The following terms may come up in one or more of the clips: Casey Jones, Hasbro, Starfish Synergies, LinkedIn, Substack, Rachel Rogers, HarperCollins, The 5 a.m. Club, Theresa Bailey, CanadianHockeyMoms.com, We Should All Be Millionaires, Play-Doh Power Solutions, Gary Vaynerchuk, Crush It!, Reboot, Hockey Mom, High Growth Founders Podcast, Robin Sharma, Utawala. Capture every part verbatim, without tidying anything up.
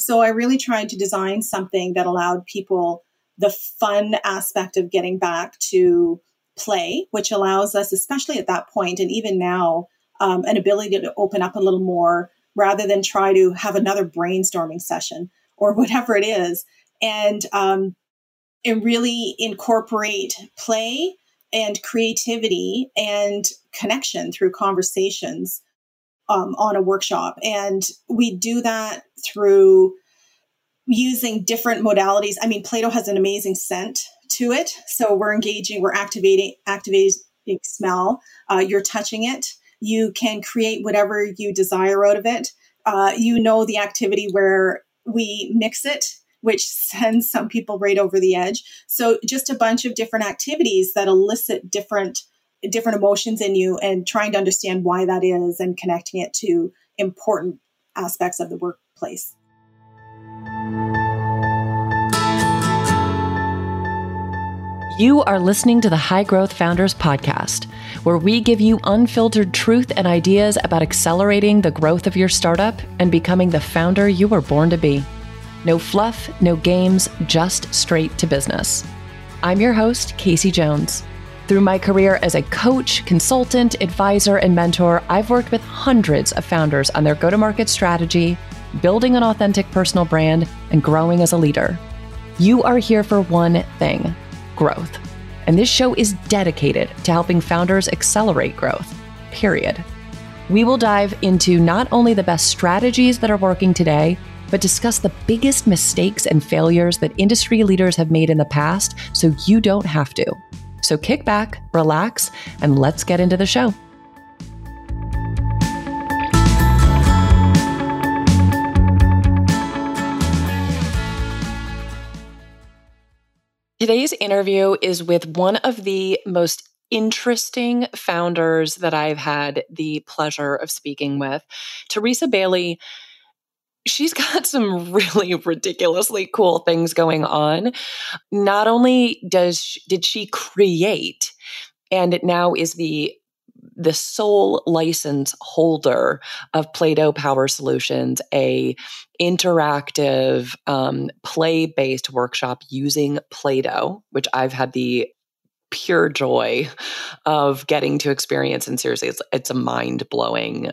So I really tried to design something that allowed people the fun aspect of getting back to play, which allows us, especially at that point, and even now, um, an ability to open up a little more rather than try to have another brainstorming session or whatever it is. And, um, and really incorporate play and creativity and connection through conversations um, on a workshop. And we do that through using different modalities. I mean, Play-Doh has an amazing scent to it. So we're engaging, we're activating, activating smell. Uh, you're touching it. You can create whatever you desire out of it. Uh, you know, the activity where we mix it, which sends some people right over the edge. So just a bunch of different activities that elicit different different emotions in you, and trying to understand why that is and connecting it to important aspects of the workplace. You are listening to the High Growth Founders Podcast, where we give you unfiltered truth and ideas about accelerating the growth of your startup and becoming the founder you were born to be. No fluff, no games, just straight to business. I'm your host, Casey Jones. Through my career as a coach, consultant, advisor, and mentor, I've worked with hundreds of founders on their go-to-market strategy, building an authentic personal brand, and growing as a leader. You are here for one thing: growth. And this show is dedicated to helping founders accelerate growth, period. We will dive into not only the best strategies that are working today, but discuss the biggest mistakes and failures that industry leaders have made in the past so you don't have to. So kick back, relax, and let's get into the show. Today's interview is with one of the most interesting founders that I've had the pleasure of speaking with. Theresa Bailey. She's got some really ridiculously cool things going on. Not only does she, did she create, and now is the the sole license holder of Play-Doh Power Solutions, a interactive um, play-based workshop using Play-Doh, which I've had the pure joy of getting to experience. And seriously, it's, it's a mind-blowing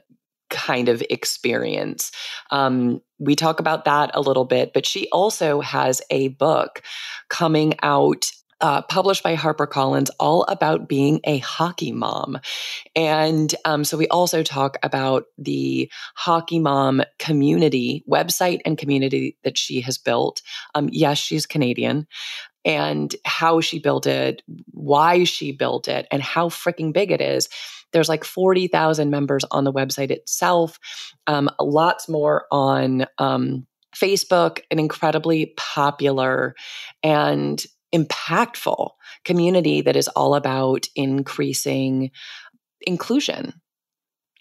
kind of experience. Um, we talk about that a little bit, but she also has a book coming out, uh, published by HarperCollins, all about being a hockey mom. And um, so we also talk about the hockey mom community website and community that she has built. Um, yes, she's Canadian. And how she built it, why she built it, and how freaking big it is. There's like forty thousand members on the website itself, um, lots more on um, Facebook, an incredibly popular and impactful community that is all about increasing inclusion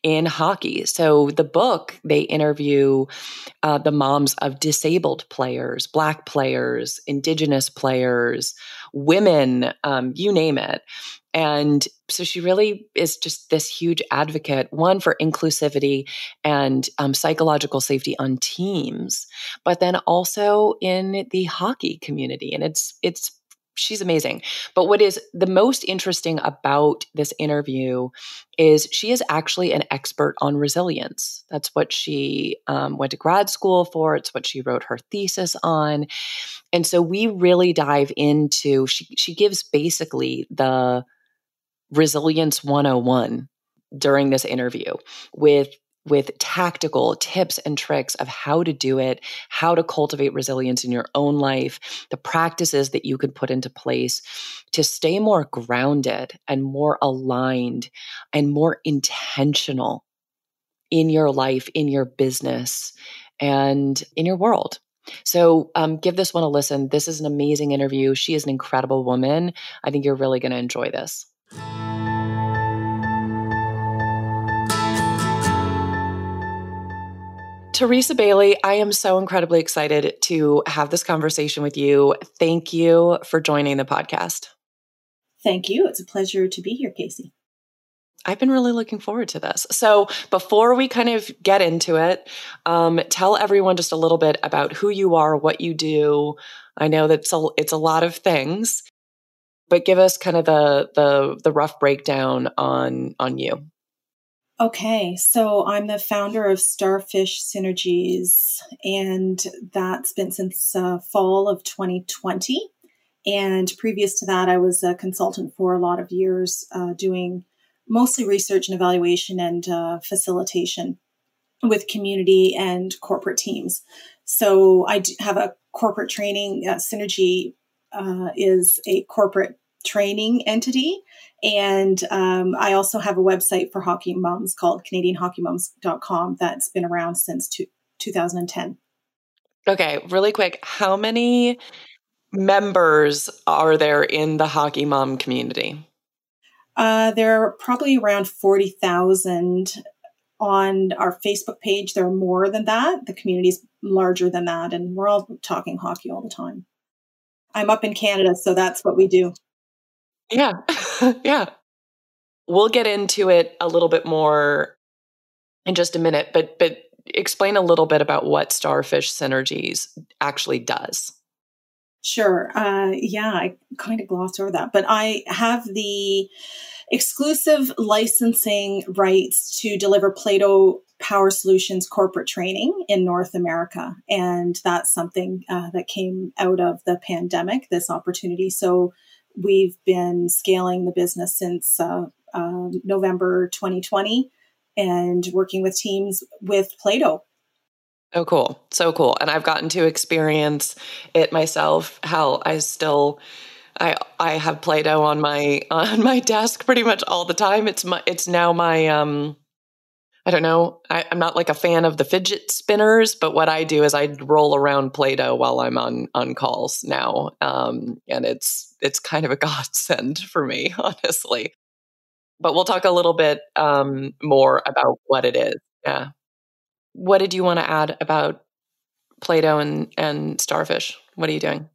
in hockey. So the book, they interview uh, the moms of disabled players, Black players, Indigenous players, women, um, you name it. And so she really is just this huge advocate, one, for inclusivity and um, psychological safety on teams, but then also in the hockey community. And it's it's she's amazing. But what is the most interesting about this interview is she is actually an expert on resilience. That's what she um, went to grad school for. It's what she wrote her thesis on. And so we really dive into, she, she gives basically the resilience one oh one during this interview with with tactical tips and tricks of how to do it, how to cultivate resilience in your own life, the practices that you could put into place to stay more grounded and more aligned and more intentional in your life, in your business, and in your world. So um, give this one a listen. This is an amazing interview. She is an incredible woman. I think you're really going to enjoy this. Theresa Bailey, I am so incredibly excited to have this conversation with you. Thank you for joining the podcast. Thank you. It's a pleasure to be here, Casey. I've been really looking forward to this. So before we kind of get into it, um, tell everyone just a little bit about who you are, what you do. I know that it's a, it's a lot of things, but give us kind of the the, the rough breakdown on, on you. Okay, so I'm the founder of Starfish Synergies, and that's been since uh, fall of twenty twenty. And previous to that, I was a consultant for a lot of years, uh, doing mostly research and evaluation and uh, facilitation with community and corporate teams. So I do have a corporate training. Uh, Synergy uh, is a corporate training entity. And um, I also have a website for hockey moms called Canadian Hockey Moms dot com that's been around since two- twenty ten. Okay, really quick. How many members are there in the hockey mom community? Uh, there are probably around forty thousand on our Facebook page. There are more than that. The community is larger than that, and we're all talking hockey all the time. I'm up in Canada, so that's what we do. Yeah, yeah. We'll get into it a little bit more in just a minute, but but explain a little bit about what Starfish Synergies actually does. Sure. Uh, yeah, I kind of glossed over that, but I have the exclusive licensing rights to deliver Play-Doh Power Solutions corporate training in North America. And that's something uh, that came out of the pandemic, this opportunity. So we've been scaling the business since uh, uh, November twenty twenty and working with teams with Play-Doh. Oh, cool. So cool. And I've gotten to experience it myself. Hell, I still, I I have Play-Doh on my, on my desk pretty much all the time. It's my, it's now my, um, I don't know. I, I'm not like a fan of the fidget spinners, but what I do is I roll around Play-Doh while I'm on, on calls now. Um, and it's, it's kind of a godsend for me, honestly, but we'll talk a little bit um, more about what it is. Yeah. What did you want to add about Play-Doh and, and Starfish? What are you doing?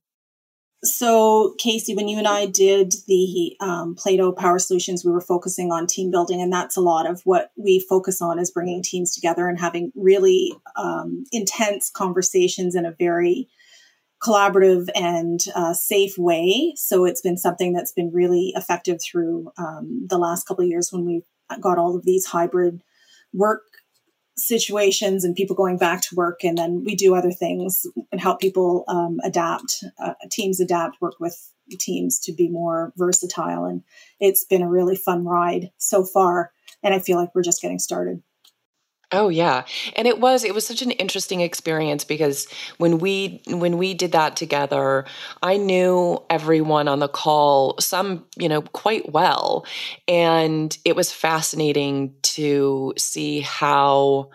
So, Casey, when you and I did the um, Play-Doh Power Solutions, we were focusing on team building, and that's a lot of what we focus on is bringing teams together and having really um, intense conversations in a very collaborative and uh, safe way. So it's been something that's been really effective through um, the last couple of years when we got all of these hybrid work situations and people going back to work, and then we do other things and help people um, adapt, uh, teams adapt, work with teams to be more versatile. And it's been a really fun ride so far. And I feel like we're just getting started. Oh yeah. And it was, it was such an interesting experience because when we, when we did that together, I knew everyone on the call, some, you know, quite well. And it was fascinating to see how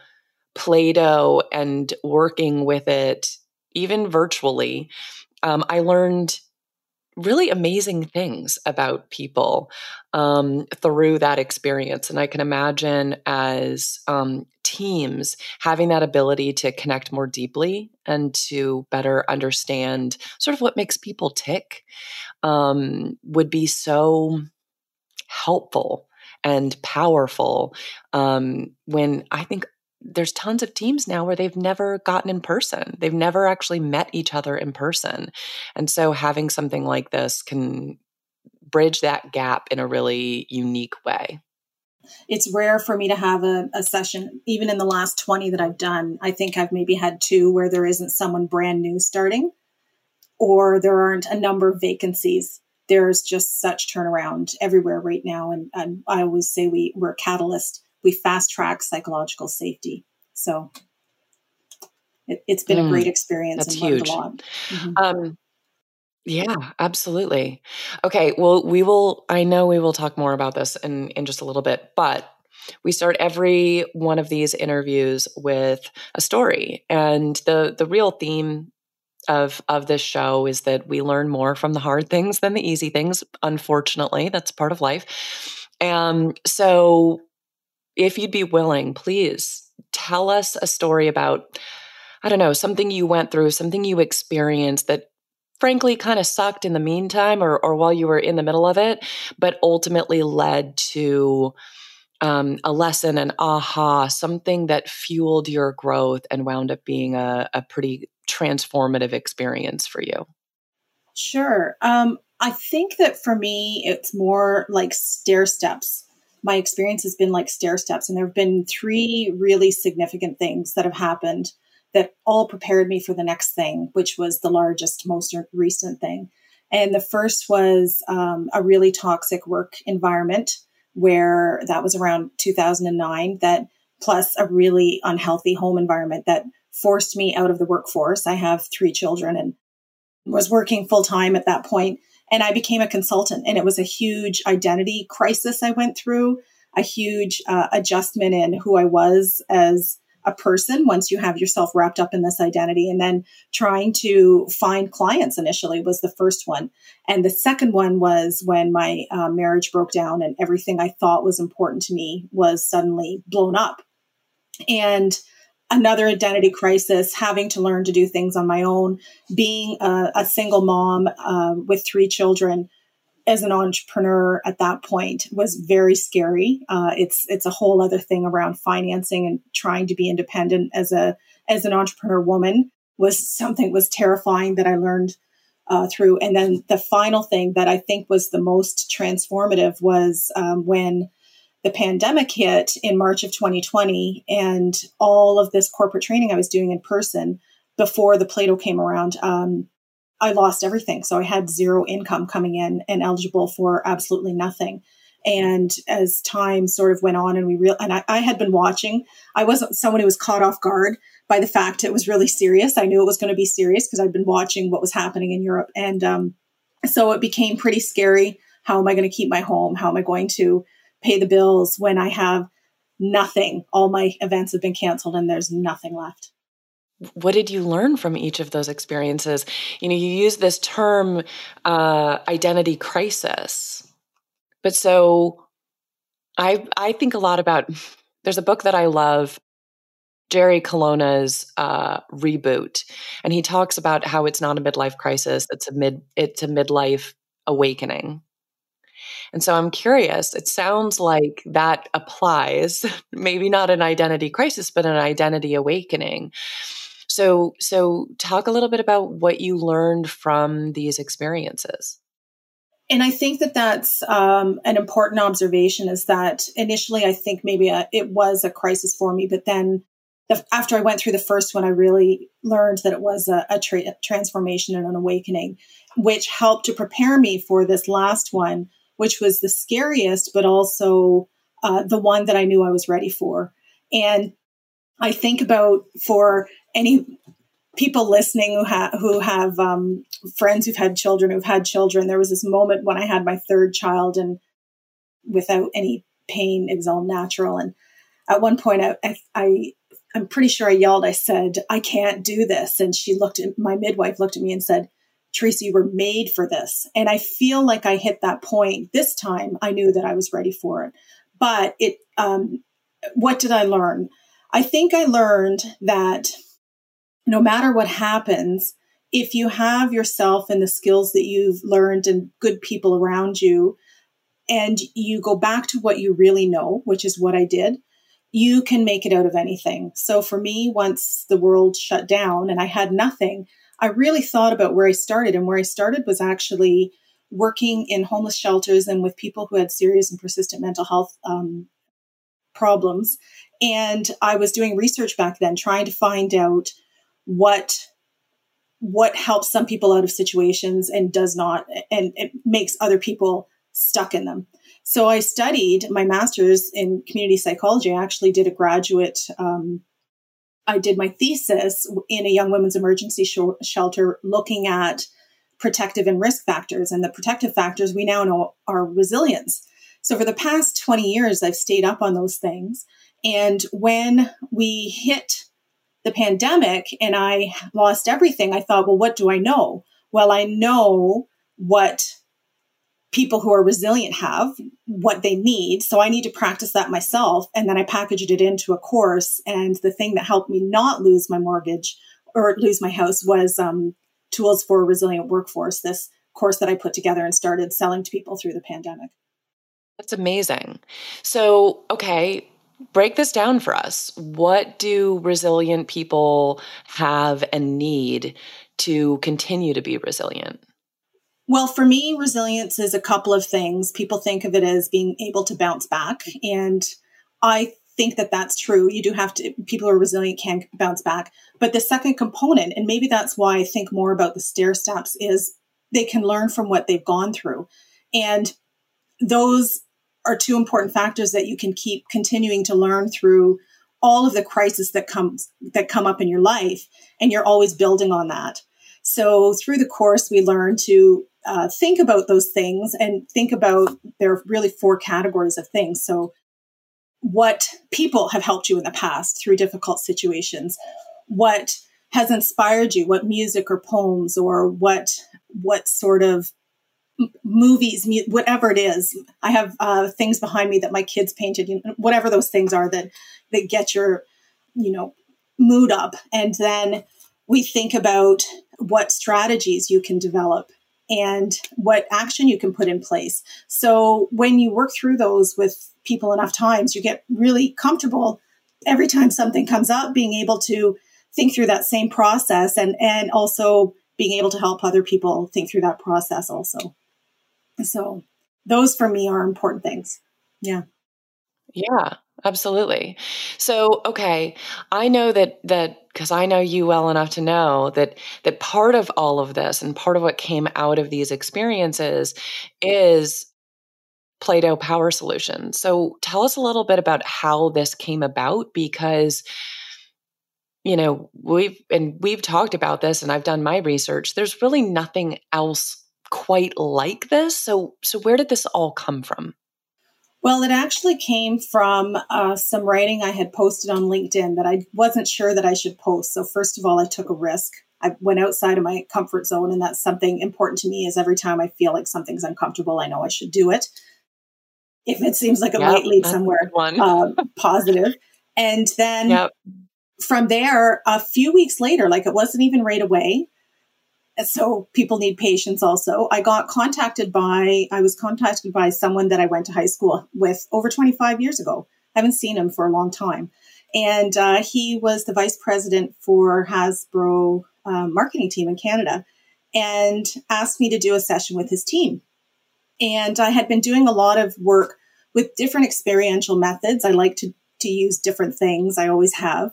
Play-Doh and working with it, even virtually, um, I learned really amazing things about people um, through that experience. And I can imagine as um, teams having that ability to connect more deeply and to better understand sort of what makes people tick um, would be so helpful and powerful um, when I think there's tons of teams now where they've never gotten in person. They've never actually met each other in person. And so having something like this can bridge that gap in a really unique way. It's rare for me to have a, a session, even in the last twenty that I've done. I think I've maybe had two where there isn't someone brand new starting, or there aren't a number of vacancies. There's just such turnaround everywhere right now. And, and I always say we, we're a catalyst. We fast track psychological safety. So it, it's been mm, a great experience. That's and huge. A lot. Mm-hmm. Um, yeah, absolutely. Okay. Well, we will, I know we will talk more about this in, in just a little bit, but we start every one of these interviews with a story. And the, the real theme of, of this show is that we learn more from the hard things than the easy things. Unfortunately, that's part of life. Um, so if you'd be willing, please tell us a story about, I don't know, something you went through, something you experienced that frankly kind of sucked in the meantime or, or while you were in the middle of it, but ultimately led to um, a lesson, an aha, something that fueled your growth and wound up being a, a pretty transformative experience for you? Sure. Um, I think that for me, it's more like stair steps. My experience has been like stair steps, and there have been three really significant things that have happened that all prepared me for the next thing, which was the largest, most recent thing. And the first was um, a really toxic work environment, where that was around two thousand nine, that plus a really unhealthy home environment that forced me out of the workforce. I have three children and was working full time at that point. And I became a consultant, and it was a huge identity crisis I went through, a huge uh, adjustment in who I was as a person once you have yourself wrapped up in this identity. And then trying to find clients initially was the first one. And the second one was when my uh, marriage broke down, and everything I thought was important to me was suddenly blown up. And another identity crisis, having to learn to do things on my own, being a, a single mom uh, with three children as an entrepreneur at that point was very scary. Uh, it's it's a whole other thing around financing, and trying to be independent as a as an entrepreneur woman was something was terrifying that I learned uh, through. And then the final thing that I think was the most transformative was um, when the pandemic hit in March of twenty twenty, and all of this corporate training I was doing in person before the Play-Doh came around. Um, I lost everything. So I had zero income coming in and eligible for absolutely nothing. And as time sort of went on, and we real and I, I had been watching, I wasn't someone who was caught off guard by the fact it was really serious. I knew it was going to be serious because I'd been watching what was happening in Europe. And um, so it became pretty scary. How am I going to keep my home? How am I going to pay the bills when I have nothing? All my events have been canceled and there's nothing left. What did you learn from each of those experiences? You know, you use this term, uh, identity crisis. But so I I think a lot about, there's a book that I love, Jerry Colonna's uh, Reboot. And he talks about how it's not a midlife crisis. It's a mid, it's a midlife awakening. And so I'm curious, it sounds like that applies, maybe not an identity crisis, but an identity awakening. So, so talk a little bit about what you learned from these experiences. And I think that that's um, an important observation, is that initially I think maybe a, it was a crisis for me, but then the, after I went through the first one, I really learned that it was a, a tra- transformation and an awakening, which helped to prepare me for this last one, which was the scariest, but also uh, the one that I knew I was ready for. And I think about, for any people listening who, ha- who have um, friends who've had children, who've had children, there was this moment when I had my third child, and without any pain, it was all natural. And at one point, I, I, I, I'm pretty sure I yelled, I said, "I can't do this." And she looked at, my midwife looked at me and said, "Theresa, you were made for this." And I feel like I hit that point. This time I knew that I was ready for it. But it, um, what did I learn? I think I learned that no matter what happens, if you have yourself and the skills that you've learned and good people around you, and you go back to what you really know, which is what I did, you can make it out of anything. So for me, once the world shut down and I had nothing, I really thought about where I started, and where I started was actually working in homeless shelters and with people who had serious and persistent mental health um, problems. And I was doing research back then, trying to find out what what helps some people out of situations and does not, and it makes other people stuck in them. So I studied my master's in community psychology. I actually did a graduate um I did my thesis in a young women's emergency sh- shelter, looking at protective and risk factors. And the protective factors we now know are resilience. So for the past twenty years, I've stayed up on those things. And when we hit the pandemic and I lost everything, I thought, well, what do I know? Well, I know what people who are resilient have, what they need. So I need to practice that myself. And then I packaged it into a course. And the thing that helped me not lose my mortgage or lose my house was um, Tools for a Resilient Workforce, this course that I put together and started selling to people through the pandemic. That's amazing. So, okay, break this down for us. What do resilient people have and need to continue to be resilient? Well, for me, resilience is a couple of things. People think of it as being able to bounce back. And I think that that's true. You do have to, people who are resilient can bounce back. But the second component, and maybe that's why I think more about the stair steps, is they can learn from what they've gone through. And those are two important factors that you can keep continuing to learn through all of the crises that comes that come up in your life. And you're always building on that. So through the course, we learn to uh, think about those things and think about, there are really four categories of things. So what people have helped you in the past through difficult situations, what has inspired you, what music or poems or what what sort of movies, mu- whatever it is. I have uh, things behind me that my kids painted, you know, whatever those things are that, that get your, you know, mood up. And then we think about what strategies you can develop and what action you can put in place. So when you work through those with people enough times, you get really comfortable every time something comes up, being able to think through that same process and, and also being able to help other people think through that process also. So those for me are important things. Yeah. Yeah, absolutely. So, okay. I know that, that, because I know you well enough to know that, that part of all of this and part of what came out of these experiences is Play-Doh Power Solutions. So tell us a little bit about how this came about, because, you know, we've, and we've talked about this and I've done my research. There's really nothing else quite like this. So, so where did this all come from? Well, it actually came from uh, some writing I had posted on LinkedIn that I wasn't sure that I should post. So first of all, I took a risk. I went outside of my comfort zone, and that's something important to me, is every time I feel like something's uncomfortable, I know I should do it. If it seems like a yep, light lead somewhere, uh, positive. And then yep. from there, a few weeks later, like it wasn't even right away. So people need patience also. I got contacted by, I was contacted by someone that I went to high school with over twenty-five years ago. I haven't seen him for a long time. And uh, he was the vice president for Hasbro uh, marketing team in Canada, and asked me to do a session with his team. And I had been doing a lot of work with different experiential methods. I like to, to use different things. I always have.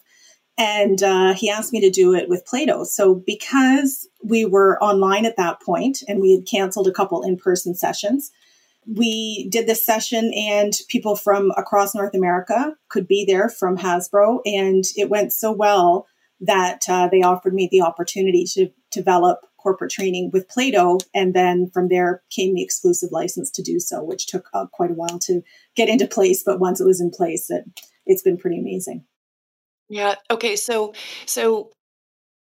And uh, he asked me to do it with Play-Doh. So because we were online at that point and we had canceled a couple in-person sessions, we did this session and people from across North America could be there from Hasbro. And it went so well that uh, they offered me the opportunity to develop corporate training with Play-Doh. And then from there came the exclusive license to do so, which took uh, quite a while to get into place. But once it was in place, it, it's been pretty amazing. Yeah. Okay. So, so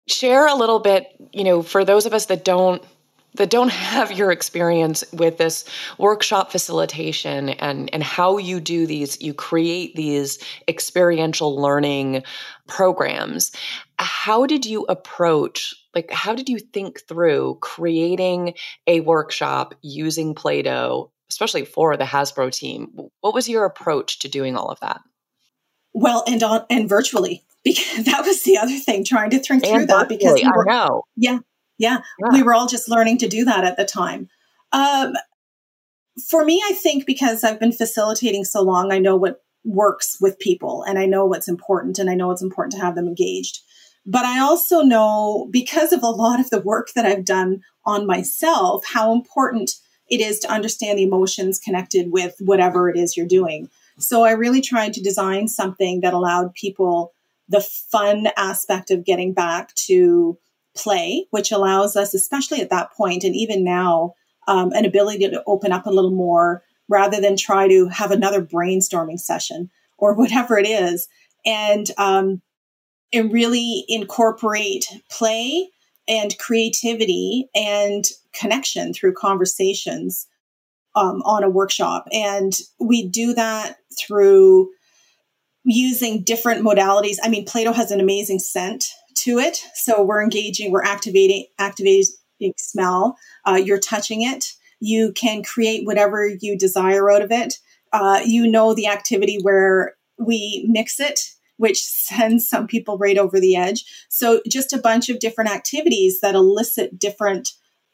share a little bit, you know, for those of us that don't, that don't have your experience with this workshop facilitation and, and how you do these, you create these experiential learning programs. How did you approach, like, how did you think through creating a workshop using Play-Doh, especially for the Hasbro team? What was your approach to doing all of that? Well, and on, and virtually, because that was the other thing, trying to think through that, because we were, I know. Yeah. Yeah, yeah, we were all just learning to do that at the time. Um, for me, I think because I've been facilitating so long, I know what works with people and I know what's important, and I know it's important to have them engaged. But I also know, because of a lot of the work that I've done on myself, how important it is to understand the emotions connected with whatever it is you're doing. So I really tried to design something that allowed people the fun aspect of getting back to play, which allows us, especially at that point, and even now, um, an ability to open up a little more rather than try to have another brainstorming session or whatever it is. And, um, and really incorporate play and creativity and connection through conversations um, on a workshop. And we do that through using different modalities. I mean, Play-Doh has an amazing scent to it. So we're engaging, we're activating, activating smell. Uh, you're touching it. You can create whatever you desire out of it. Uh, you know, the activity where we mix it, which sends some people right over the edge. So just a bunch of different activities that elicit different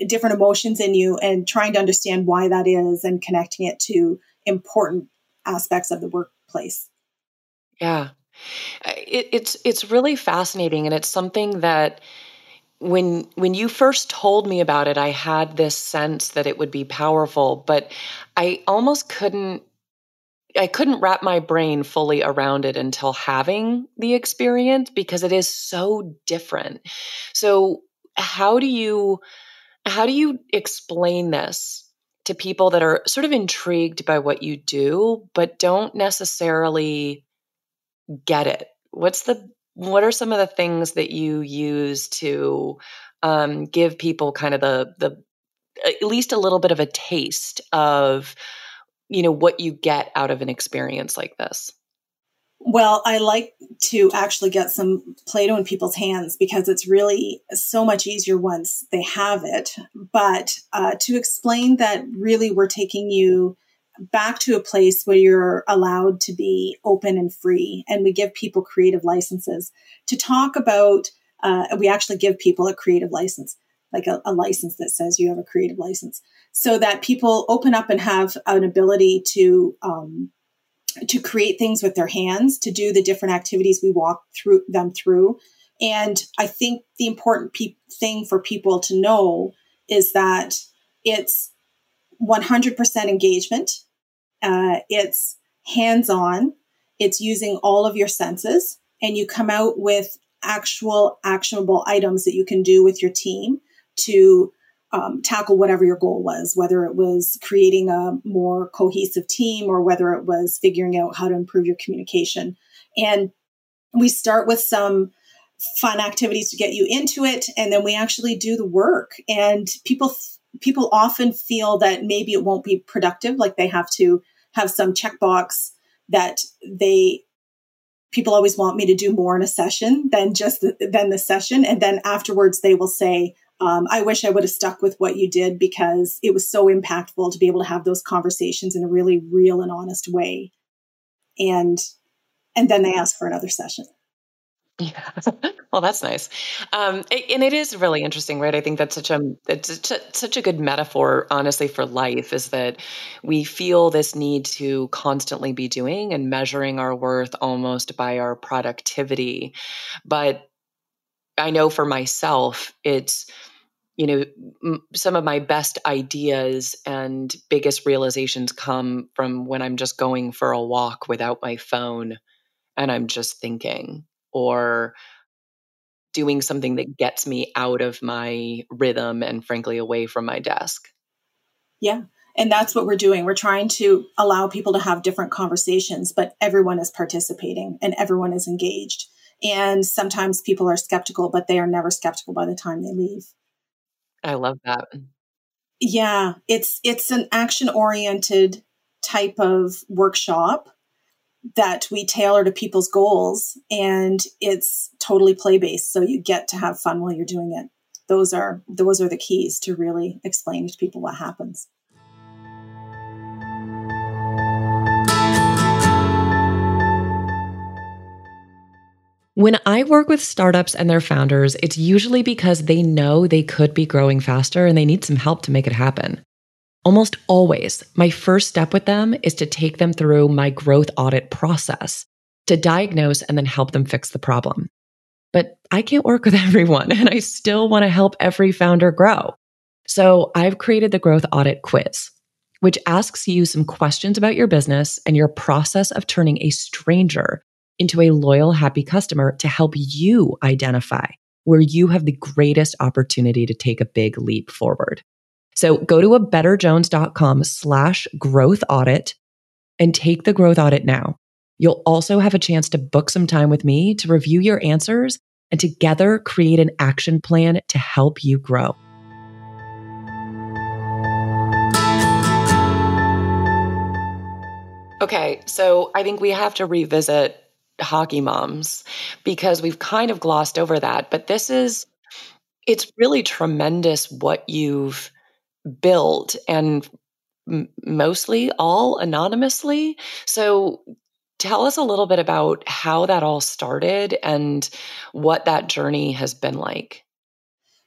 different emotions in you, and trying to understand why that is and connecting it to important aspects of the workplace. Yeah, it, it's it's really fascinating. And it's something that when when you first told me about it, I had this sense that it would be powerful, but I almost couldn't I couldn't wrap my brain fully around it until having the experience, because it is so different. So how do you how do you explain this to people that are sort of intrigued by what you do, but don't necessarily get it? What's the what are some of the things that you use to um, give people kind of the the at least a little bit of a taste of, you know, what you get out of an experience like this? Well, I like to actually get some Play-Doh in people's hands, because it's really so much easier once they have it. But uh, to explain that really we're taking you back to a place where you're allowed to be open and free, and we give people creative licenses to talk about, uh, we actually give people a creative license, like a, a license that says you have a creative license, so that people open up and have an ability to um, to create things with their hands, to do the different activities we walk through them through. And I think the important pe- thing for people to know is that it's one hundred percent engagement. Uh, it's hands-on. It's using all of your senses, and you come out with actual actionable items that you can do with your team to um, tackle whatever your goal was, whether it was creating a more cohesive team or whether it was figuring out how to improve your communication. And we start with some fun activities to get you into it, and then we actually do the work. And people people often feel that maybe it won't be productive, like they have to have some checkbox that they people always want me to do more in a session than just the, than the session. And then afterwards they will say, um, I wish I would have stuck with what you did, because it was so impactful to be able to have those conversations in a really real and honest way. And, and then they ask for another session. Yeah. Well, that's nice. Um, and it is really interesting, right? I think that's such a, it's such a good metaphor, honestly, for life, is that we feel this need to constantly be doing and measuring our worth almost by our productivity. But I know for myself, it's, you know, m- some of my best ideas and biggest realizations come from when I'm just going for a walk without my phone and I'm just thinking, or doing something that gets me out of my rhythm and, frankly, away from my desk. Yeah. And that's what we're doing. We're trying to allow people to have different conversations, but everyone is participating and everyone is engaged. And sometimes people are skeptical, but they are never skeptical by the time they leave. I love that. Yeah. It's, it's an action-oriented type of workshop that we tailor to people's goals, and it's totally play-based. So you get to have fun while you're doing it. Those are, those are the keys to really explaining to people what happens. When I work with startups and their founders, it's usually because they know they could be growing faster and they need some help to make it happen. Almost always, my first step with them is to take them through my growth audit process to diagnose and then help them fix the problem. But I can't work with everyone, and I still want to help every founder grow. So I've created the growth audit quiz, which asks you some questions about your business and your process of turning a stranger into a loyal, happy customer to help you identify where you have the greatest opportunity to take a big leap forward. So go to abetterjones.com slash growth audit and take the growth audit now. You'll also have a chance to book some time with me to review your answers and together create an action plan to help you grow. Okay, so I think we have to revisit Hockey Moms, because we've kind of glossed over that, but this is, it's really tremendous what you've built, and m- mostly all anonymously. So tell us a little bit about how that all started and what that journey has been like.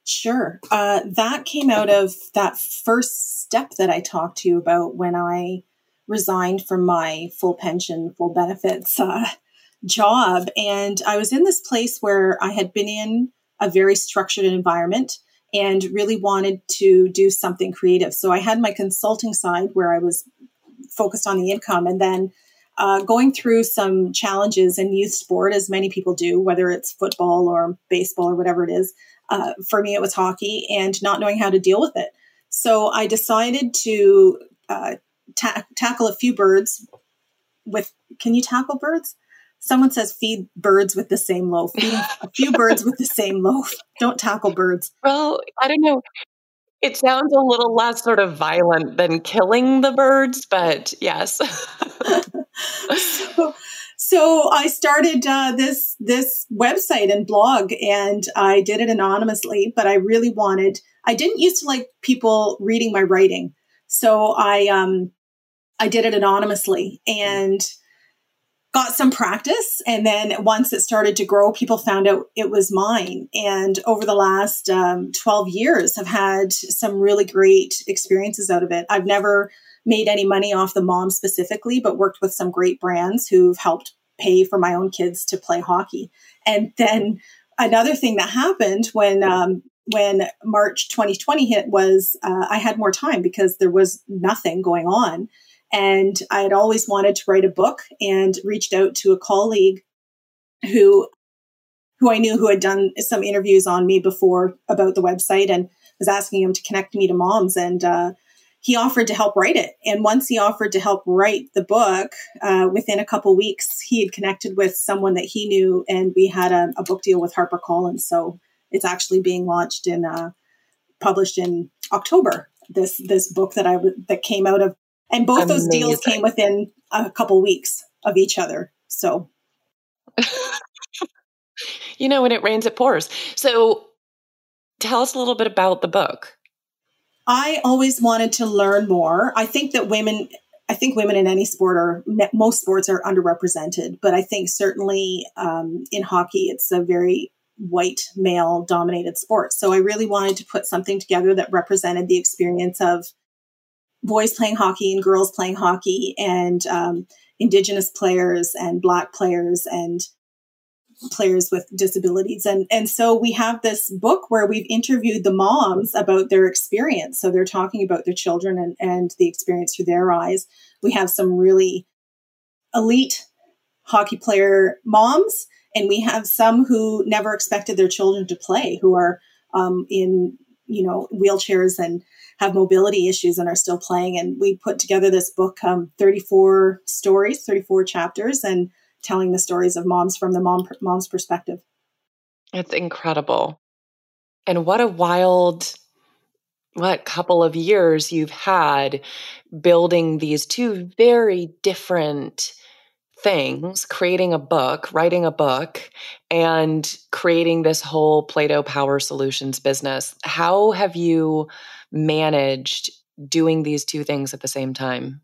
Sure. Uh, that came out of that first step that I talked to you about when I resigned from my full pension, full benefits uh, job. And I was in this place where I had been in a very structured environment and really wanted to do something creative. So I had my consulting side where I was focused on the income, and then uh, going through some challenges in youth sport, as many people do, whether it's football or baseball or whatever it is. Uh, for me, it was hockey, and not knowing how to deal with it. So I decided to uh, ta- tackle a few birds with, can you tackle birds? Someone says feed birds with the same loaf. Feed a few birds with the same loaf. Don't tackle birds. Well, I don't know. It sounds a little less sort of violent than killing the birds, but yes. so, so I started uh, this this website and blog, and I did it anonymously, but I really wanted, I didn't used to like people reading my writing. So I um I did it anonymously and got some practice. And then once it started to grow, people found out it was mine. And over the last um, twelve years, I've had some really great experiences out of it. I've never made any money off the mom specifically, but worked with some great brands who've helped pay for my own kids to play hockey. And then another thing that happened when um, when March twenty twenty hit was uh, I had more time because there was nothing going on. And I had always wanted to write a book, and reached out to a colleague who who I knew who had done some interviews on me before about the website, and was asking him to connect me to moms. And uh, he offered to help write it. And once he offered to help write the book, uh, within a couple of weeks, he had connected with someone that he knew, and we had a, a book deal with HarperCollins. So it's actually being launched in uh, published in October. This this book that I w- that came out of. And both Amazing. Those deals came within a couple weeks of each other. So, you know, when it rains, it pours. So tell us a little bit about the book. I always wanted to learn more. I think that women, I think women in any sport are, most sports are underrepresented, but I think certainly um, in hockey, it's a very white male dominated sport. So I really wanted to put something together that represented the experience of boys playing hockey and girls playing hockey, and um, Indigenous players and Black players and players with disabilities. And, and so we have this book where we've interviewed the moms about their experience. So they're talking about their children and, and the experience through their eyes. We have some really elite hockey player moms, and we have some who never expected their children to play, who are um, in, you know, wheelchairs and have mobility issues and are still playing. And we put together this book, um, thirty-four stories, thirty-four chapters, and telling the stories of moms from the mom, mom's perspective. It's incredible. And what a wild, what couple of years you've had building these two very different things, creating a book, writing a book, and creating this whole Play-Doh Power Solutions business. How have you managed doing these two things at the same time?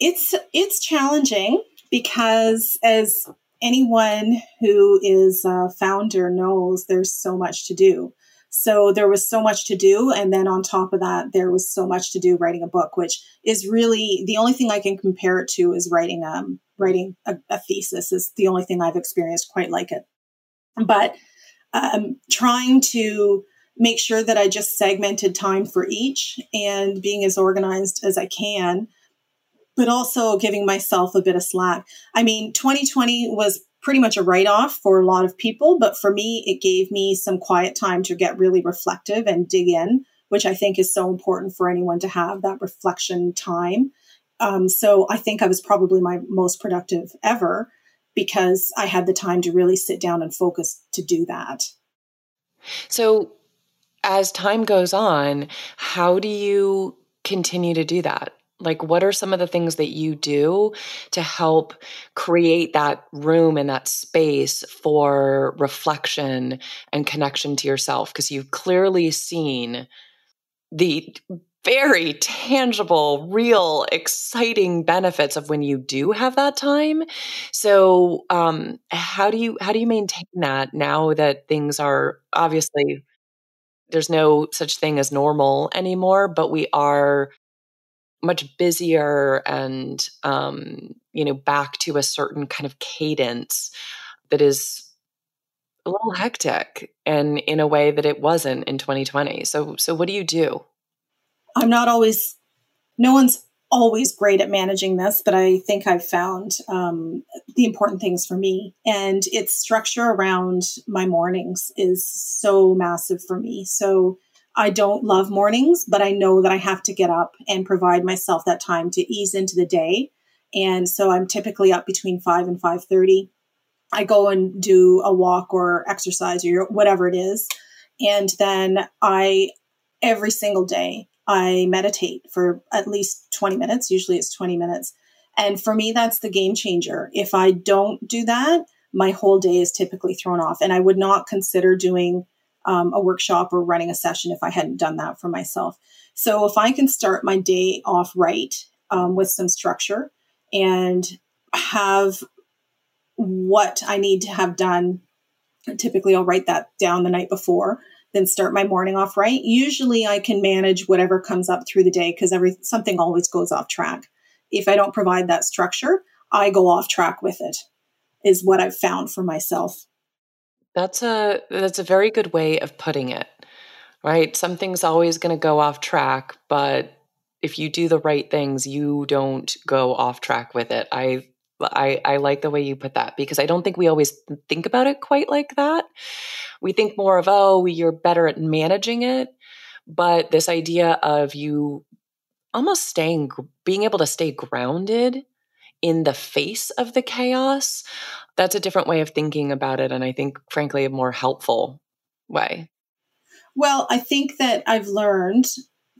It's it's challenging because, as anyone who is a founder knows, there's so much to do. So there was so much to do. And then on top of that, there was so much to do writing a book, which is really the only thing I can compare it to is writing um writing a, a thesis is the only thing I've experienced quite like it. But um, trying to make sure that I just segmented time for each and being as organized as I can, but also giving myself a bit of slack. I mean, twenty twenty was pretty much a write-off for a lot of people, but for me, it gave me some quiet time to get really reflective and dig in, which I think is so important for anyone to have, that reflection time. Um, so I think I was probably my most productive ever because I had the time to really sit down and focus to do that. So as time goes on, how do you continue to do that? Like, what are some of the things that you do to help create that room and that space for reflection and connection to yourself? Because you've clearly seen the very tangible, real, exciting benefits of when you do have that time. So, um, how do you how do you maintain that now that things are obviously there's no such thing as normal anymore, but we are much busier and um, you know, back to a certain kind of cadence that is a little hectic and in a way that it wasn't in twenty twenty. So, so what do you do? I'm not always, no one's always great at managing this, but I think I've found um, the important things for me. And it's structure around my mornings is so massive for me. So I don't love mornings, but I know that I have to get up and provide myself that time to ease into the day. And so I'm typically up between five and five thirty. I go and do a walk or exercise or whatever it is. And then I, every single day, I meditate for at least twenty minutes. Usually it's twenty minutes. And for me, that's the game changer. If I don't do that, my whole day is typically thrown off. And I would not consider doing Um, a workshop or running a session if I hadn't done that for myself. So if I can start my day off right um, with some structure and have what I need to have done, typically I'll write that down the night before, then start my morning off right. Usually I can manage whatever comes up through the day because every something always goes off track. If I don't provide that structure, I go off track with it, is what I've found for myself. That's a that's a very good way of putting it, right? Something's always going to go off track, but if you do the right things, you don't go off track with it. I I, I like the way you put that because I don't think we always think about it quite like that. We think more of, oh, you're better at managing it, but this idea of you almost staying, being able to stay grounded in the face of the chaos, that's a different way of thinking about it. And I think, frankly, a more helpful way. Well, I think that I've learned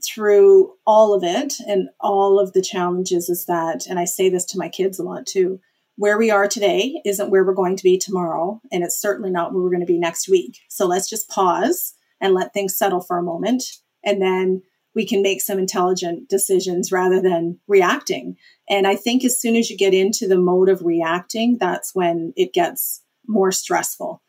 through all of it and all of the challenges is that, and I say this to my kids a lot too, where we are today isn't where we're going to be tomorrow. And it's certainly not where we're going to be next week. So let's just pause and let things settle for a moment. And then we can make some intelligent decisions rather than reacting. And I think as soon as you get into the mode of reacting, that's when it gets more stressful.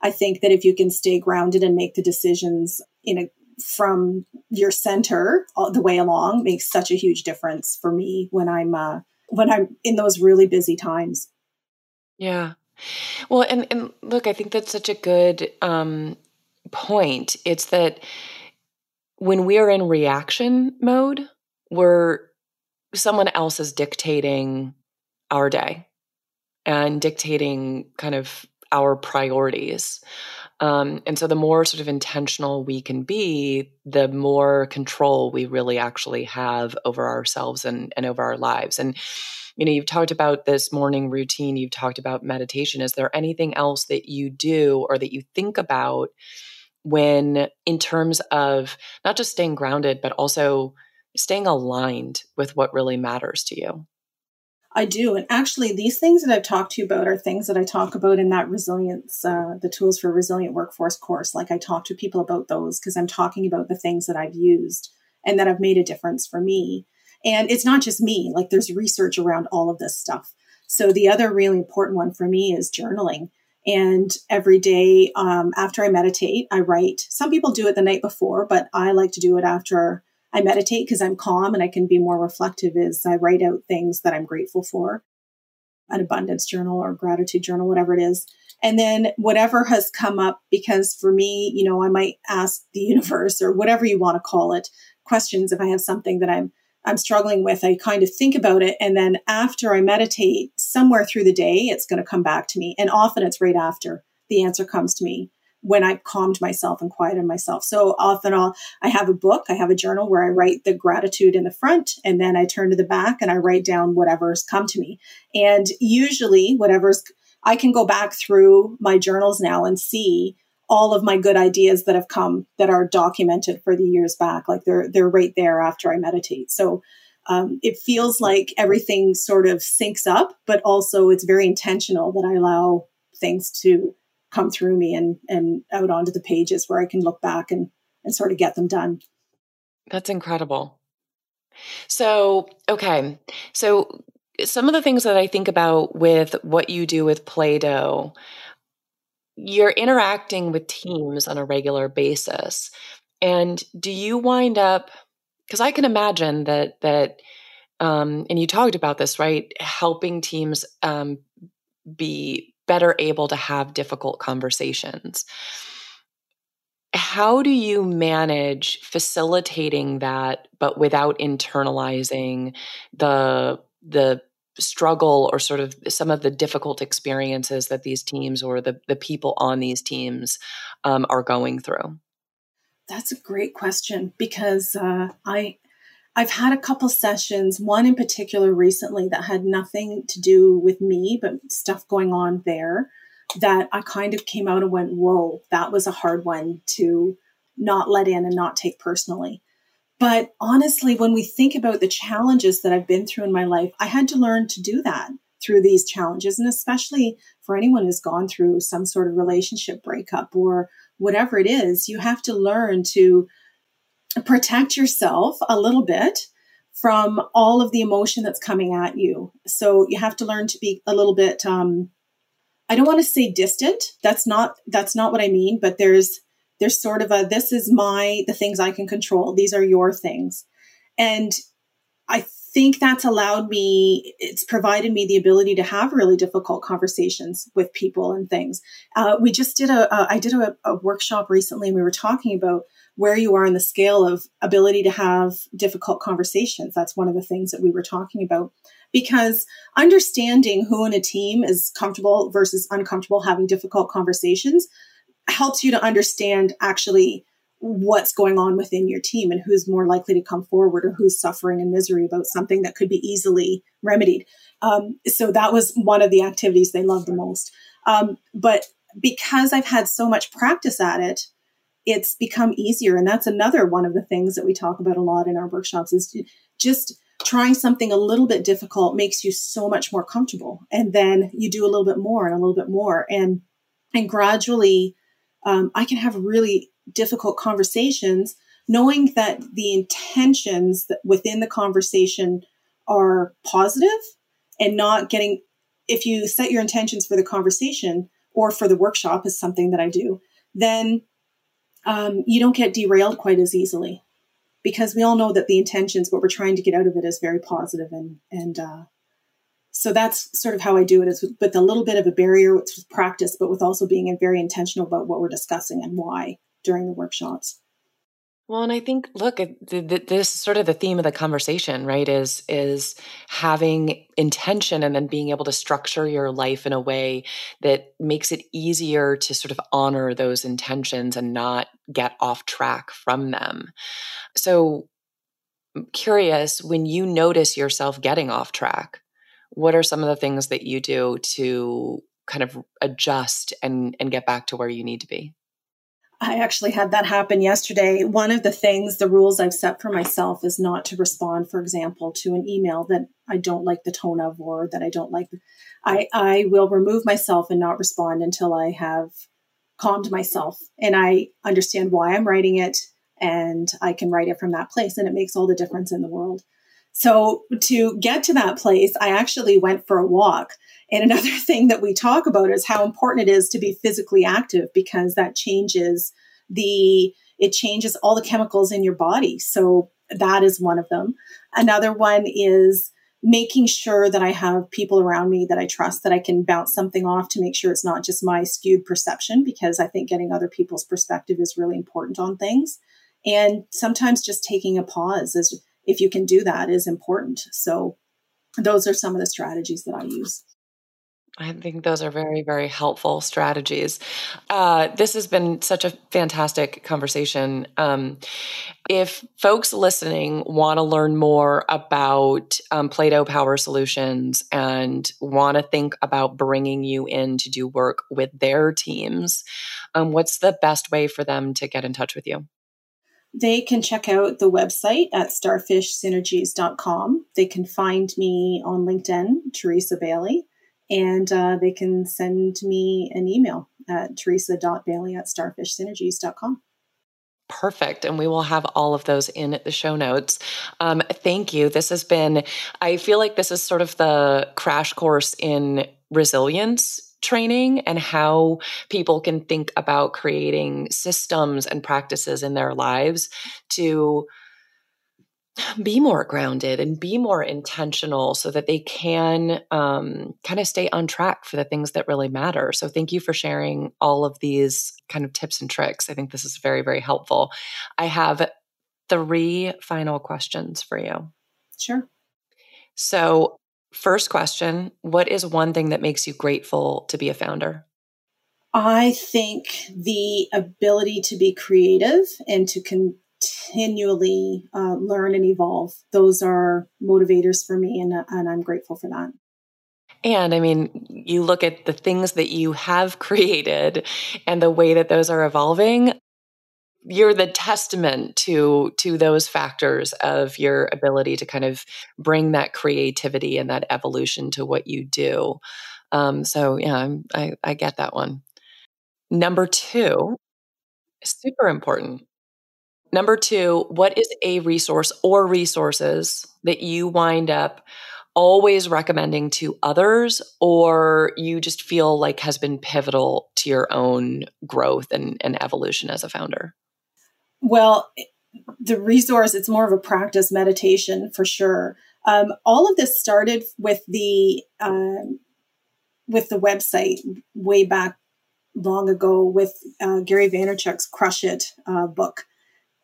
I think that if you can stay grounded and make the decisions in a, from your center all the way along makes such a huge difference for me when I'm uh, when I'm in those really busy times. Yeah. Well, and, and look, I think that's such a good um, point. It's that when we are in reaction mode, we're someone else is dictating our day and dictating kind of our priorities. Um, and so the more sort of intentional we can be, the more control we really actually have over ourselves and, and over our lives. And, you know, you've talked about this morning routine, you've talked about meditation. Is there anything else that you do or that you think about when in terms of not just staying grounded, but also staying aligned with what really matters to you? I do. And actually, these things that I've talked to you about are things that I talk about in that resilience, uh, the tools for a resilient workforce course. Like I talk to people about those because I'm talking about the things that I've used and that have made a difference for me. And it's not just me, like there's research around all of this stuff. So the other really important one for me is journaling. And every day um, after I meditate, I write. Some people do it the night before, but I like to do it after I meditate because I'm calm and I can be more reflective is I write out things that I'm grateful for, an abundance journal or gratitude journal, whatever it is. And then whatever has come up, because for me, you know, I might ask the universe or whatever you want to call it, questions. If I have something that I'm I'm struggling with, I kind of think about it. And then after I meditate somewhere through the day, it's going to come back to me. And often it's right after the answer comes to me when I've calmed myself and quieted myself. So often I'll, I have a book, I have a journal where I write the gratitude in the front and then I turn to the back and I write down whatever's come to me. And usually whatever's, I can go back through my journals now and see all of my good ideas that have come that are documented for the years back, like they're they're right there after I meditate. So um, it feels like everything sort of syncs up, but also it's very intentional that I allow things to come through me and and out onto the pages where I can look back and and sort of get them done. That's incredible. So, okay. So some of the things that I think about with what you do with Play-Doh, you're interacting with teams on a regular basis. And do you wind up, because I can imagine that, that um, and you talked about this, right? Helping teams um, be better able to have difficult conversations. How do you manage facilitating that, but without internalizing the the struggle or sort of some of the difficult experiences that these teams or the, the people on these teams um, are going through? That's a great question, because uh, I, I've had a couple sessions, one in particular recently that had nothing to do with me, but stuff going on there, that I kind of came out and went, whoa, that was a hard one to not let in and not take personally. But honestly, when we think about the challenges that I've been through in my life, I had to learn to do that through these challenges. And especially for anyone who's gone through some sort of relationship breakup or whatever it is, you have to learn to protect yourself a little bit from all of the emotion that's coming at you. So you have to learn to be a little bit, um, I don't want to say distant. That's not, that's not what I mean, but there's, there's sort of a, this is my, the things I can control. These are your things. And I think that's allowed me, it's provided me the ability to have really difficult conversations with people and things. Uh, we just did a, uh, I did a, a workshop recently, and we were talking about where you are on the scale of ability to have difficult conversations. That's one of the things that we were talking about, because understanding who in a team is comfortable versus uncomfortable having difficult conversations helps you to understand actually what's going on within your team and who's more likely to come forward or who's suffering in misery about something that could be easily remedied. Um, so that was one of the activities they loved the most. Um, but because I've had so much practice at it, it's become easier. And that's another one of the things that we talk about a lot in our workshops, is just trying something a little bit difficult makes you so much more comfortable. And then you do a little bit more and a little bit more. And, and gradually, um, I can have really difficult conversations, knowing that the intentions that within the conversation are positive, and not getting, if you set your intentions for the conversation or for the workshop, is something that I do, then Um, you don't get derailed quite as easily, because we all know that the intentions, what we're trying to get out of it, is very positive. And, and, uh, so that's sort of how I do it, is with, with a little bit of a barrier, which is practice, but with also being very intentional about what we're discussing and why during the workshops. Well, and I think, look, this is sort of the theme of the conversation, right? Is, is having intention and then being able to structure your life in a way that makes it easier to sort of honor those intentions and not get off track from them. So I'm curious, when you notice yourself getting off track, what are some of the things that you do to kind of adjust and, and get back to where you need to be? I actually had that happen yesterday. One of the things, the rules I've set for myself, is not to respond, for example, to an email that I don't like the tone of, or that I don't like. I, I will remove myself and not respond until I have calmed myself and I understand why I'm writing it, and I can write it from that place, and it makes all the difference in the world. So to get to that place, I actually went for a walk. And another thing that we talk about is how important it is to be physically active, because that changes the, it changes all the chemicals in your body. So that is one of them. Another one is making sure that I have people around me that I trust, that I can bounce something off, to make sure it's not just my skewed perception, because I think getting other people's perspective is really important on things. And sometimes just taking a pause, is, if you can do that, is important. So those are some of the strategies that I use. I think those are very, very helpful strategies. Uh, this has been such a fantastic conversation. Um, if folks listening want to learn more about um, Play-Doh Power Solutions and want to think about bringing you in to do work with their teams, um, what's the best way for them to get in touch with you? They can check out the website at starfish synergies dot com. They can find me on LinkedIn, Theresa Bailey. And uh, they can send me an email at theresa dot bailey at starfish synergies dot com. Perfect. And we will have all of those in the show notes. Um, thank you. This has been, I feel like this is sort of the crash course in resilience training and how people can think about creating systems and practices in their lives to be more grounded and be more intentional so that they can um, kind of stay on track for the things that really matter. So thank you for sharing all of these kind of tips and tricks. I think this is very, very helpful. I have three final questions for you. Sure. So first question, what is one thing that makes you grateful to be a founder? I think the ability to be creative and to con- continually uh, learn and evolve. Those are motivators for me, and, and I'm grateful for that. And I mean, you look at the things that you have created and the way that those are evolving, you're the testament to, to those factors of your ability to kind of bring that creativity and that evolution to what you do. Um, so yeah, I'm, I, I get that one. Number two, super important. Number two, what is a resource or resources that you wind up always recommending to others, or you just feel like has been pivotal to your own growth and, and evolution as a founder? Well, the resource, it's more of a practice, meditation for sure. Um, all of this started with the um, with the website way back long ago with uh, Gary Vaynerchuk's Crush It! uh, book.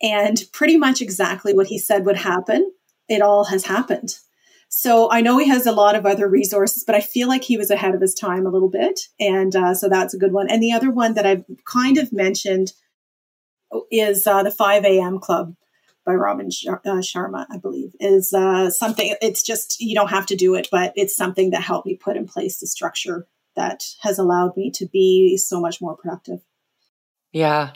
And pretty much exactly what he said would happen, it all has happened. So I know he has a lot of other resources, but I feel like he was ahead of his time a little bit. And uh, so that's a good one. And the other one that I've kind of mentioned is uh, The five a.m. Club by Robin Shar- uh, Sharma, I believe, is uh, something, it's just, you don't have to do it, but it's something that helped me put in place the structure that has allowed me to be so much more productive. Yeah.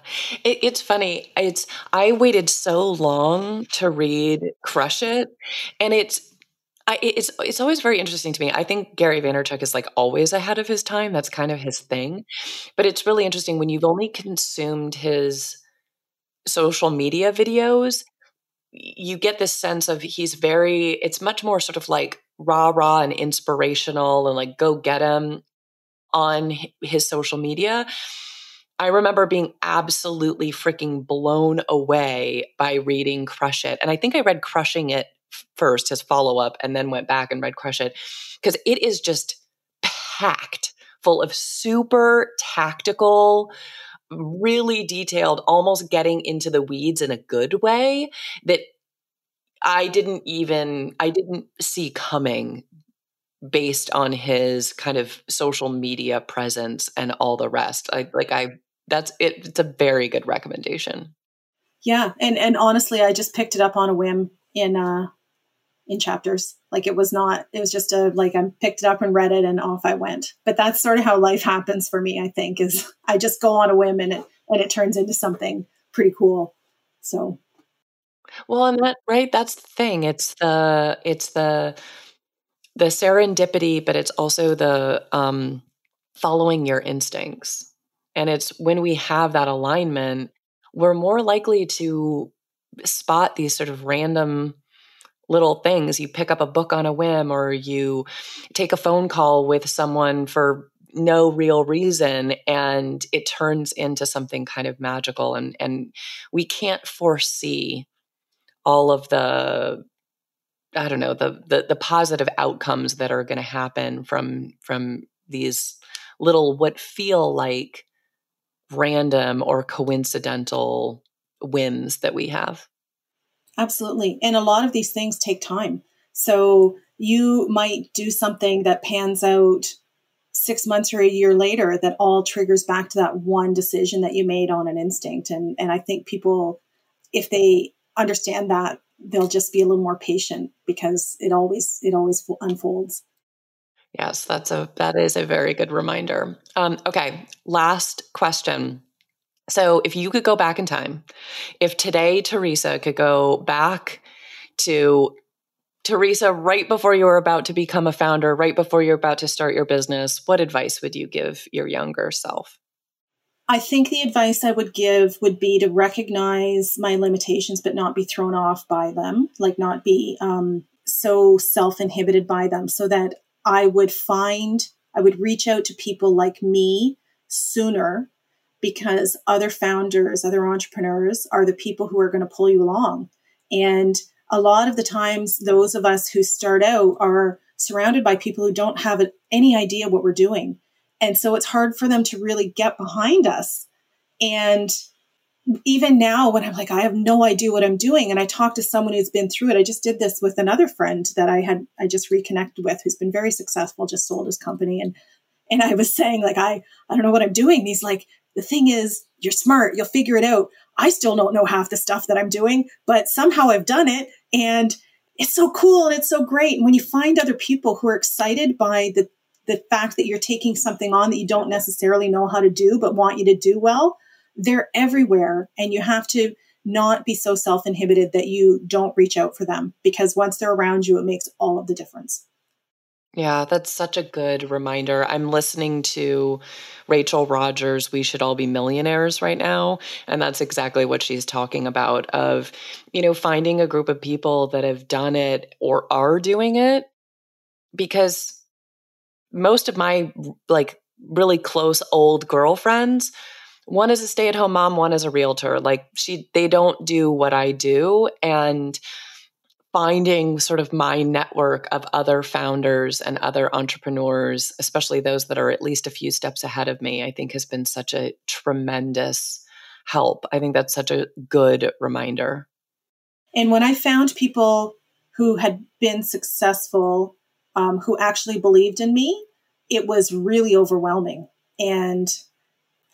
It, it's funny. It's, I waited so long to read Crush It. And it's, I, it's, it's always very interesting to me. I think Gary Vaynerchuk is like always ahead of his time. That's kind of his thing, but it's really interesting when you've only consumed his social media videos, you get this sense of he's very, it's much more sort of like rah, rah and inspirational and like, go get him on his social media. I remember being absolutely freaking blown away by reading Crush It. And I think I read Crushing It first, his follow-up, and then went back and read Crush It, because it is just packed full of super tactical, really detailed, almost getting into the weeds in a good way that I didn't even, I didn't see coming based on his kind of social media presence and all the rest. I, like I, that's it. It's a very good recommendation. Yeah. And, and honestly, I just picked it up on a whim in, uh, in chapters. Like it was not, it was just a, like I picked it up and read it and off I went, but that's sort of how life happens for me, I think, is I just go on a whim and it, and it turns into something pretty cool. So. Well, and that, right. That's the thing. It's the, it's the, the serendipity, but it's also the um, following your instincts. And it's when we have that alignment, we're more likely to spot these sort of random little things. You pick up a book on a whim, or you take a phone call with someone for no real reason, and it turns into something kind of magical. And, and we can't foresee all of the I don't know, the, the, the positive outcomes that are going to happen from, from these little, what feel like random or coincidental whims that we have. Absolutely. And a lot of these things take time. So you might do something that pans out six months or a year later that all triggers back to that one decision that you made on an instinct. And, and I think people, if they understand that, they'll just be a little more patient because it always, it always unfolds. Yes. That's a, that is a very good reminder. Um, okay. Last question. So if you could go back in time, if today Theresa could go back to Theresa right before you were about to become a founder, right before you're about to start your business, what advice would you give your younger self? I think the advice I would give would be to recognize my limitations, but not be thrown off by them, like not be um, so self-inhibited by them, so that I would find, I would reach out to people like me sooner, because other founders, other entrepreneurs are the people who are going to pull you along. And a lot of the times, those of us who start out are surrounded by people who don't have any idea what we're doing. And so it's hard for them to really get behind us. And even now when I'm like, I have no idea what I'm doing, and I talk to someone who's been through it. I just did this with another friend that I had, I just reconnected with, who's been very successful, just sold his company. And, and I was saying like, I, I don't know what I'm doing. And he's like, the thing is, you're smart. You'll figure it out. I still don't know half the stuff that I'm doing, but somehow I've done it. And it's so cool. And it's so great. And when you find other people who are excited by the the fact that you're taking something on that you don't necessarily know how to do, but want you to do well, they're everywhere. And you have to not be so self-inhibited that you don't reach out for them, because once they're around you, it makes all of the difference. Yeah, that's such a good reminder. I'm listening to Rachel Rogers, We Should All Be Millionaires right now. And that's exactly what she's talking about of, you know, finding a group of people that have done it or are doing it. Because most of my like really close old girlfriends, one is a stay-at-home mom, one is a realtor. Like she, they don't do what I do. And finding sort of my network of other founders and other entrepreneurs, especially those that are at least a few steps ahead of me, I think has been such a tremendous help. I think that's such a good reminder. And when I found people who had been successful, Um, who actually believed in me, it was really overwhelming. And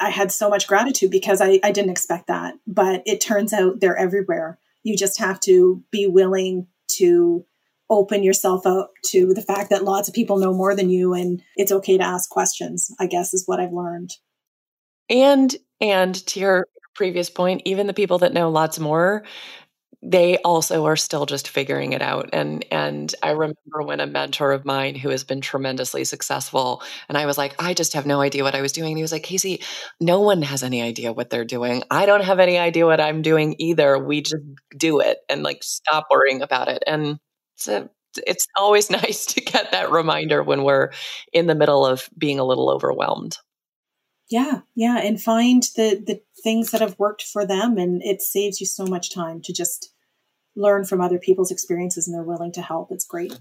I had so much gratitude because I, I didn't expect that. But it turns out they're everywhere. You just have to be willing to open yourself up to the fact that lots of people know more than you. And it's okay to ask questions, I guess, is what I've learned. And, and to your previous point, even the people that know lots more, they also are still just figuring it out. And and I remember when a mentor of mine who has been tremendously successful, and I was like, I just have no idea what I was doing. And he was like, Casey, no one has any idea what they're doing. I don't have any idea what I'm doing either. We just do it and like stop worrying about it. And it's, a, it's always nice to get that reminder when we're in the middle of being a little overwhelmed. Yeah. Yeah. And find the, the things that have worked for them. And it saves you so much time to just learn from other people's experiences, and they're willing to help. It's great.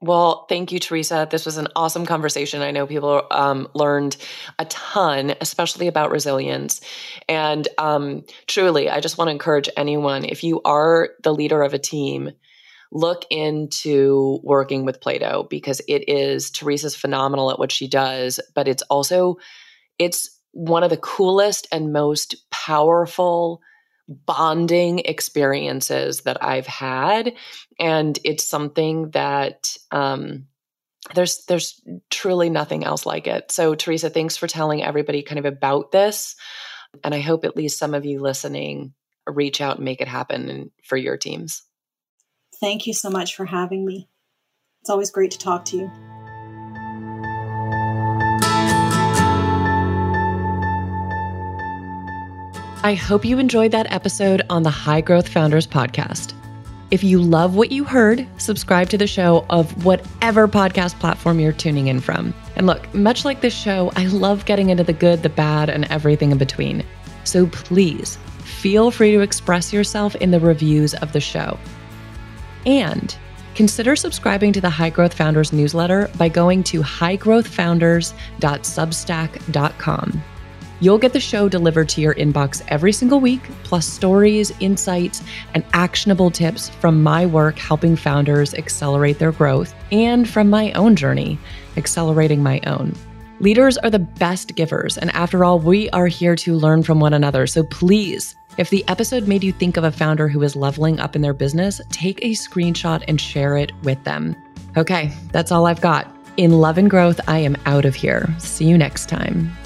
Well, thank you, Theresa. This was an awesome conversation. I know people um, learned a ton, especially about resilience. And um, truly, I just want to encourage anyone, if you are the leader of a team, look into working with Play-Doh, because it is, Theresa's phenomenal at what she does, but it's also It's one of the coolest and most powerful bonding experiences that I've had. And it's something that um, there's there's truly nothing else like it. So Theresa, thanks for telling everybody kind of about this. And I hope at least some of you listening reach out and make it happen for your teams. Thank you so much for having me. It's always great to talk to you. I hope you enjoyed that episode on the High Growth Founders Podcast. If you love what you heard, subscribe to the show of whatever podcast platform you're tuning in from. And look, much like this show, I love getting into the good, the bad, and everything in between. So please feel free to express yourself in the reviews of the show. And consider subscribing to the High Growth Founders newsletter by going to high growth founders dot substack dot com. You'll get the show delivered to your inbox every single week, plus stories, insights, and actionable tips from my work helping founders accelerate their growth, and from my own journey, accelerating my own. Leaders are the best givers, and after all, we are here to learn from one another. So please, if the episode made you think of a founder who is leveling up in their business, take a screenshot and share it with them. Okay, that's all I've got. In love and growth, I am out of here. See you next time.